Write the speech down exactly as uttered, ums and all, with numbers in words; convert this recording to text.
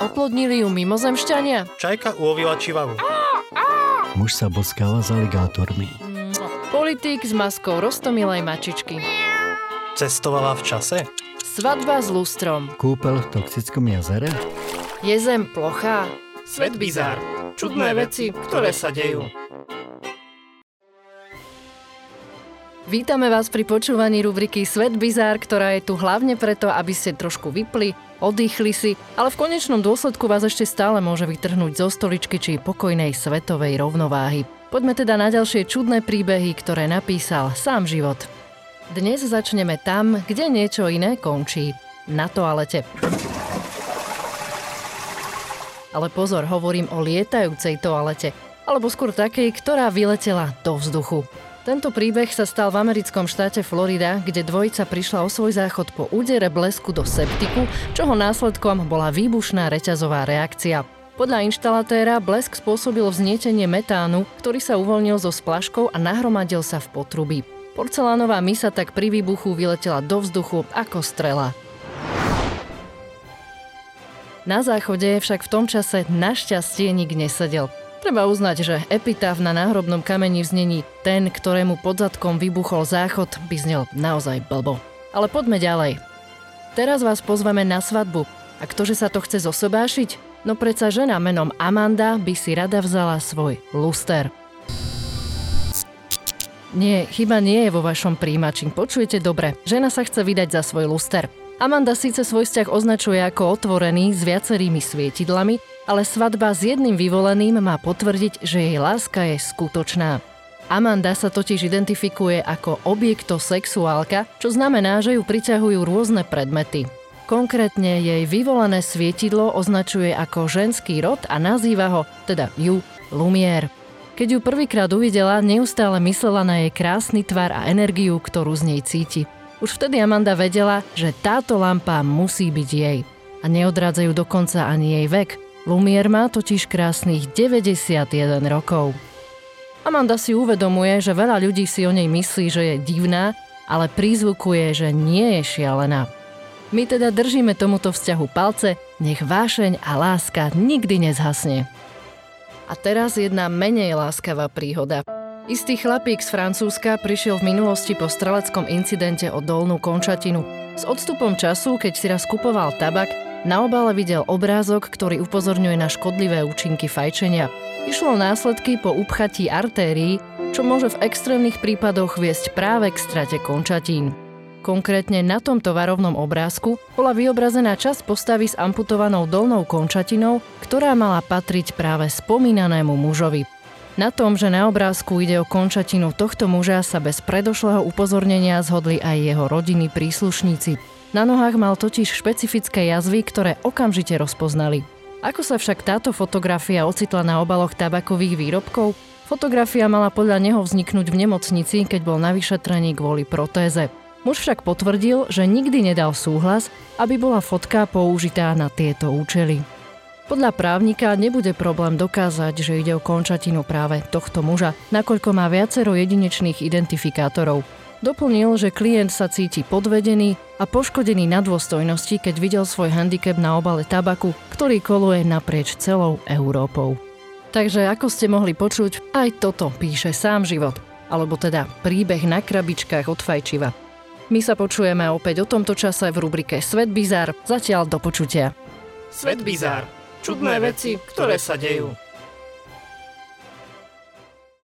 Oplodnili ju mimozemšťania? Čajka ulovila čivavu. Muž sa boskáva s aligátormi. Politík s maskou roztomilej mačičky. Cestovala v čase? Svadba s lustrom. Kúpeľ v toxickom jazere? Je zem plochá? Svet bizár. Čudné veci, ktoré sa dejú. Vítame vás pri počúvaní rubriky Svet bizár, ktorá je tu hlavne preto, aby ste trošku vypli, oddychli si, ale v konečnom dôsledku vás ešte stále môže vytrhnúť zo stoličky či pokojnej svetovej rovnováhy. Poďme teda na ďalšie čudné príbehy, ktoré napísal sám život. Dnes začneme tam, kde niečo iné končí. Na toalete. Ale pozor, hovorím o lietajúcej toalete, alebo skôr takej, ktorá vyletela do vzduchu. Tento príbeh sa stal v americkom štáte Florida, kde dvojica prišla o svoj záchod po údere blesku do septiku, čoho následkom bola výbušná reťazová reakcia. Podľa inštalatéra blesk spôsobil vznietenie metánu, ktorý sa uvoľnil zo splaškov a nahromadil sa v potrubí. Porcelánová misa tak pri výbuchu vyletela do vzduchu ako strela. Na záchode však v tom čase našťastie nik nesedel. Treba uznať, že epitáf na náhrobnom kameni v znení ten, ktorému pod zadkom vybuchol záchod, by znel naozaj blbo. Ale poďme ďalej. Teraz vás pozveme na svadbu. A ktože sa to chce zosobášiť? No predsa žena menom Amanda by si rada vzala svoj luster. Nie, chyba nie je vo vašom príjimači. Počujete dobre. Žena sa chce vydať za svoj luster. Amanda síce svoj vzťah označuje ako otvorený s viacerými svietidlami, ale svadba s jedným vyvoleným má potvrdiť, že jej láska je skutočná. Amanda sa totiž identifikuje ako objektosexuálka, čo znamená, že ju priťahujú rôzne predmety. Konkrétne jej vyvolené svietidlo označuje ako ženský rod a nazýva ho, teda ju, Lumière. Keď ju prvýkrát uvidela, neustále myslela na jej krásny tvar a energiu, ktorú z nej cíti. Už vtedy Amanda vedela, že táto lampa musí byť jej. A neodrádza ju dokonca ani jej vek. Lumière má totiž krásnych deväťdesiatjeden rokov. Amanda si uvedomuje, že veľa ľudí si o nej myslí, že je divná, ale prízvukuje, že nie je šialená. My teda držíme tomuto vzťahu palce, nech vášeň a láska nikdy nezhasne. A teraz jedna menej láskavá príhoda. Istý chlapík z Francúzska prišiel v minulosti po streleckom incidente o dolnú končatinu. S odstupom času, keď si raz kupoval tabak, na obale videl obrázok, ktorý upozorňuje na škodlivé účinky fajčenia. Išlo následky po upchatí artérií, čo môže v extrémnych prípadoch viesť práve k strate končatín. Konkrétne na tomto varovnom obrázku bola vyobrazená časť postavy s amputovanou dolnou končatinou, ktorá mala patriť práve spomínanému mužovi. Na tom, že na obrázku ide o končatinu tohto muža, sa bez predošlého upozornenia zhodli aj jeho rodinní príslušníci. Na nohách mal totiž špecifické jazvy, ktoré okamžite rozpoznali. Ako sa však táto fotografia ocitla na obaloch tabakových výrobkov? Fotografia mala podľa neho vzniknúť v nemocnici, keď bol na vyšetrení kvôli protéze. Muž však potvrdil, že nikdy nedal súhlas, aby bola fotka použitá na tieto účely. Podľa právnika nebude problém dokázať, že ide o končatinu práve tohto muža, nakoľko má viacero jedinečných identifikátorov. Doplnil, že klient sa cíti podvedený a poškodený na dôstojnosti, keď videl svoj handicap na obale tabaku, ktorý koluje naprieč celou Európou. Takže ako ste mohli počuť, aj toto píše sám život, alebo teda príbeh na krabičkách od fajčiva. My sa počujeme opäť o tomto čase v rubrike Svet bizár, zatiaľ do počutia. Svet bizár. Čudné veci, ktoré sa dejú.